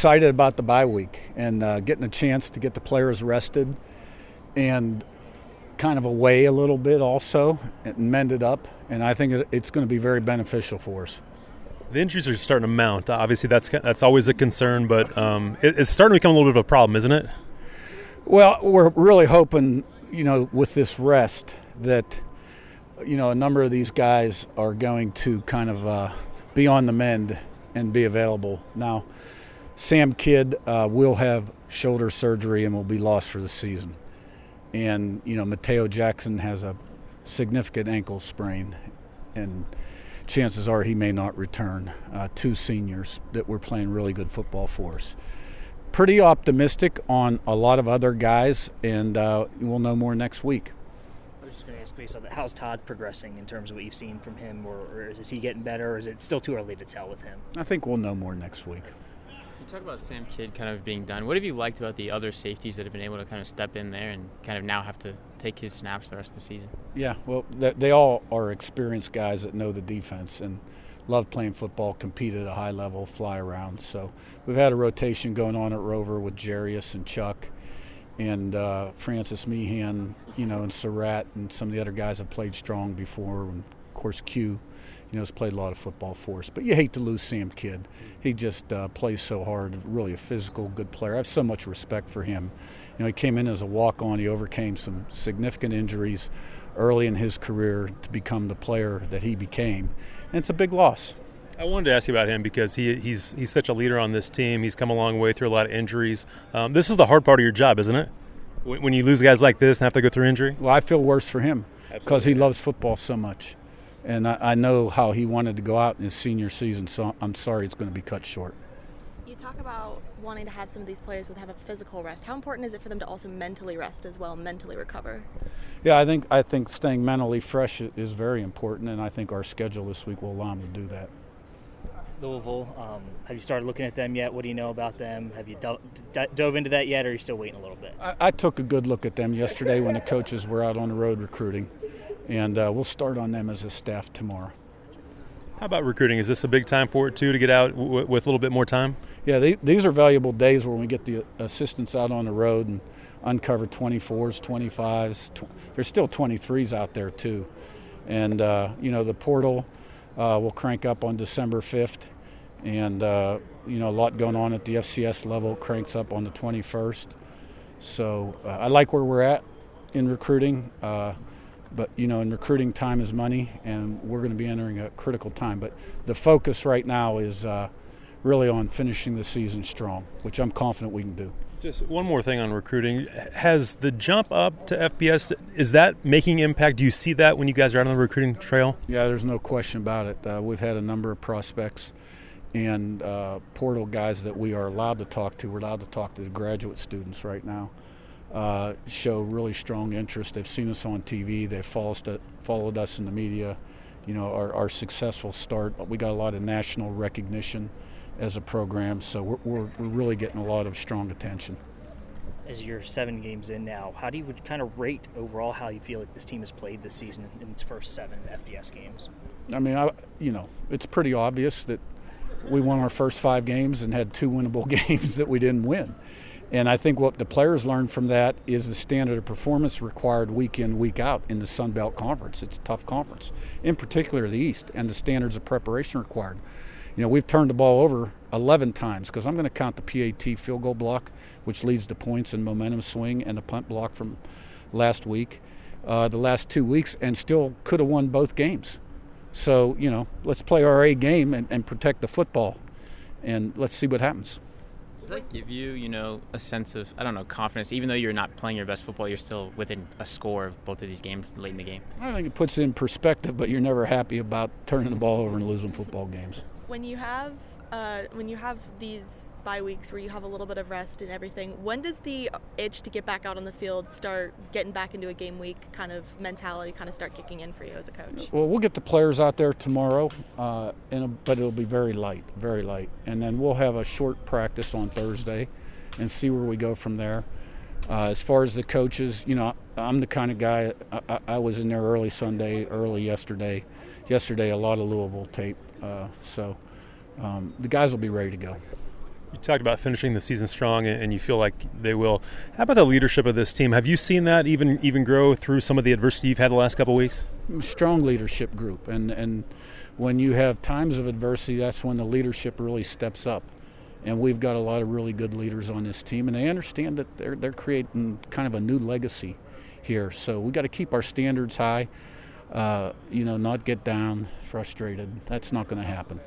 excited about the bye week and getting a chance to get the players rested and kind of away a little bit also and mended up. And I think it's going to be very beneficial for us. The injuries are starting to mount. Obviously, that's always a concern, but it's starting to become a little bit of a problem, isn't it? Well, we're really hoping, with this rest that, a number of these guys are going to kind of be on the mend and be available. Now, Sam Kidd will have shoulder surgery and will be lost for the season. And, Mateo Jackson has a significant ankle sprain, and chances are he may not return. Two seniors that were playing really good football for us. Pretty optimistic on a lot of other guys, and we'll know more next week. I was just going to ask based on that, how's Todd progressing in terms of what you've seen from him, or is he getting better, or is it still too early to tell with him? I think we'll know more next week. You talk about Sam Kidd kind of being done. What have you liked about the other safeties that have been able to kind of step in there and kind of now have to take his snaps the rest of the season? Yeah, well, they all are experienced guys that know the defense and love playing football, compete at a high level, fly around. So we've had a rotation going on at Rover with Jarius and Chuck and Francis Meehan, and Surratt, and some of the other guys have played strong before. And of course, Q. He's played a lot of football for us. But you hate to lose Sam Kidd. He just plays so hard, really a physical, good player. I have so much respect for him. He came in as a walk-on. He overcame some significant injuries early in his career to become the player that he became. And it's a big loss. I wanted to ask you about him because he's such a leader on this team. He's come a long way through a lot of injuries. This is the hard part of your job, isn't it? When you lose guys like this and have to go through injury? Well, I feel worse for him because he loves football so much. And I know how he wanted to go out in his senior season, so I'm sorry it's going to be cut short. You talk about wanting to have some of these players have a physical rest. How important is it for them to also mentally rest as well, mentally recover? Yeah, I think staying mentally fresh is very important, and I think our schedule this week will allow them to do that. Louisville, have you started looking at them yet? What do you know about them? Have you dove into that yet, or are you still waiting a little bit? I took a good look at them yesterday when the coaches were out on the road recruiting. And we'll start on them as a staff tomorrow. How about recruiting? Is this a big time for it, too, to get out with a little bit more time? Yeah, these are valuable days where we get the assistants out on the road and uncover 24s, 25s. There's still 23s out there, too. And, the portal will crank up on December 5th. And, a lot going on at the FCS level cranks up on the 21st. So I like where we're at in recruiting. But, in recruiting, time is money, and we're going to be entering a critical time. But the focus right now is really on finishing the season strong, which I'm confident we can do. Just one more thing on recruiting. Has the jump up to FBS, is that making impact? Do you see that when you guys are out on the recruiting trail? Yeah, there's no question about it. We've had a number of prospects and portal guys that we are allowed to talk to. We're allowed to talk to the graduate students right now. Show really strong interest. They've seen us on TV. They've followed us in the media. Our successful start. We got a lot of national recognition as a program, so we're really getting a lot of strong attention. As you're 7 games in now, how do you kind of rate overall how you feel like this team has played this season in its first 7 FBS games? I mean, it's pretty obvious that we won our first 5 games and had 2 winnable games that we didn't win. And I think what the players learned from that is the standard of performance required week in, week out in the Sun Belt Conference. It's a tough conference, in particular the East, and the standards of preparation required. We've turned the ball over 11 times because I'm going to count the PAT field goal block, which leads to points and momentum swing, and the punt block from last week, the last 2 weeks, and still could have won both games. So, let's play our A game and protect the football, and let's see what happens. Does that give you, a sense of, confidence? Even though you're not playing your best football, you're still within a score of both of these games late in the game. I think it puts it in perspective, but you're never happy about turning the ball over and losing football games. When you have these bye weeks where you have a little bit of rest and everything, when does the itch to get back out on the field start getting back into a game week kind of mentality kind of start kicking in for you as a coach? Well, we'll get the players out there tomorrow, but it'll be very light. And then we'll have a short practice on Thursday and see where we go from there. As far as the coaches, I'm the kind of guy, I was in there early Sunday, early yesterday. Yesterday, a lot of Louisville tape, so... the guys will be ready to go. You talked about finishing the season strong, and you feel like they will. How about the leadership of this team? Have you seen that even grow through some of the adversity you've had the last couple of weeks? Strong leadership group, and when you have times of adversity, that's when the leadership really steps up. And we've got a lot of really good leaders on this team, and they understand that they're creating kind of a new legacy here. So we got to keep our standards high, not get down, frustrated. That's not going to happen.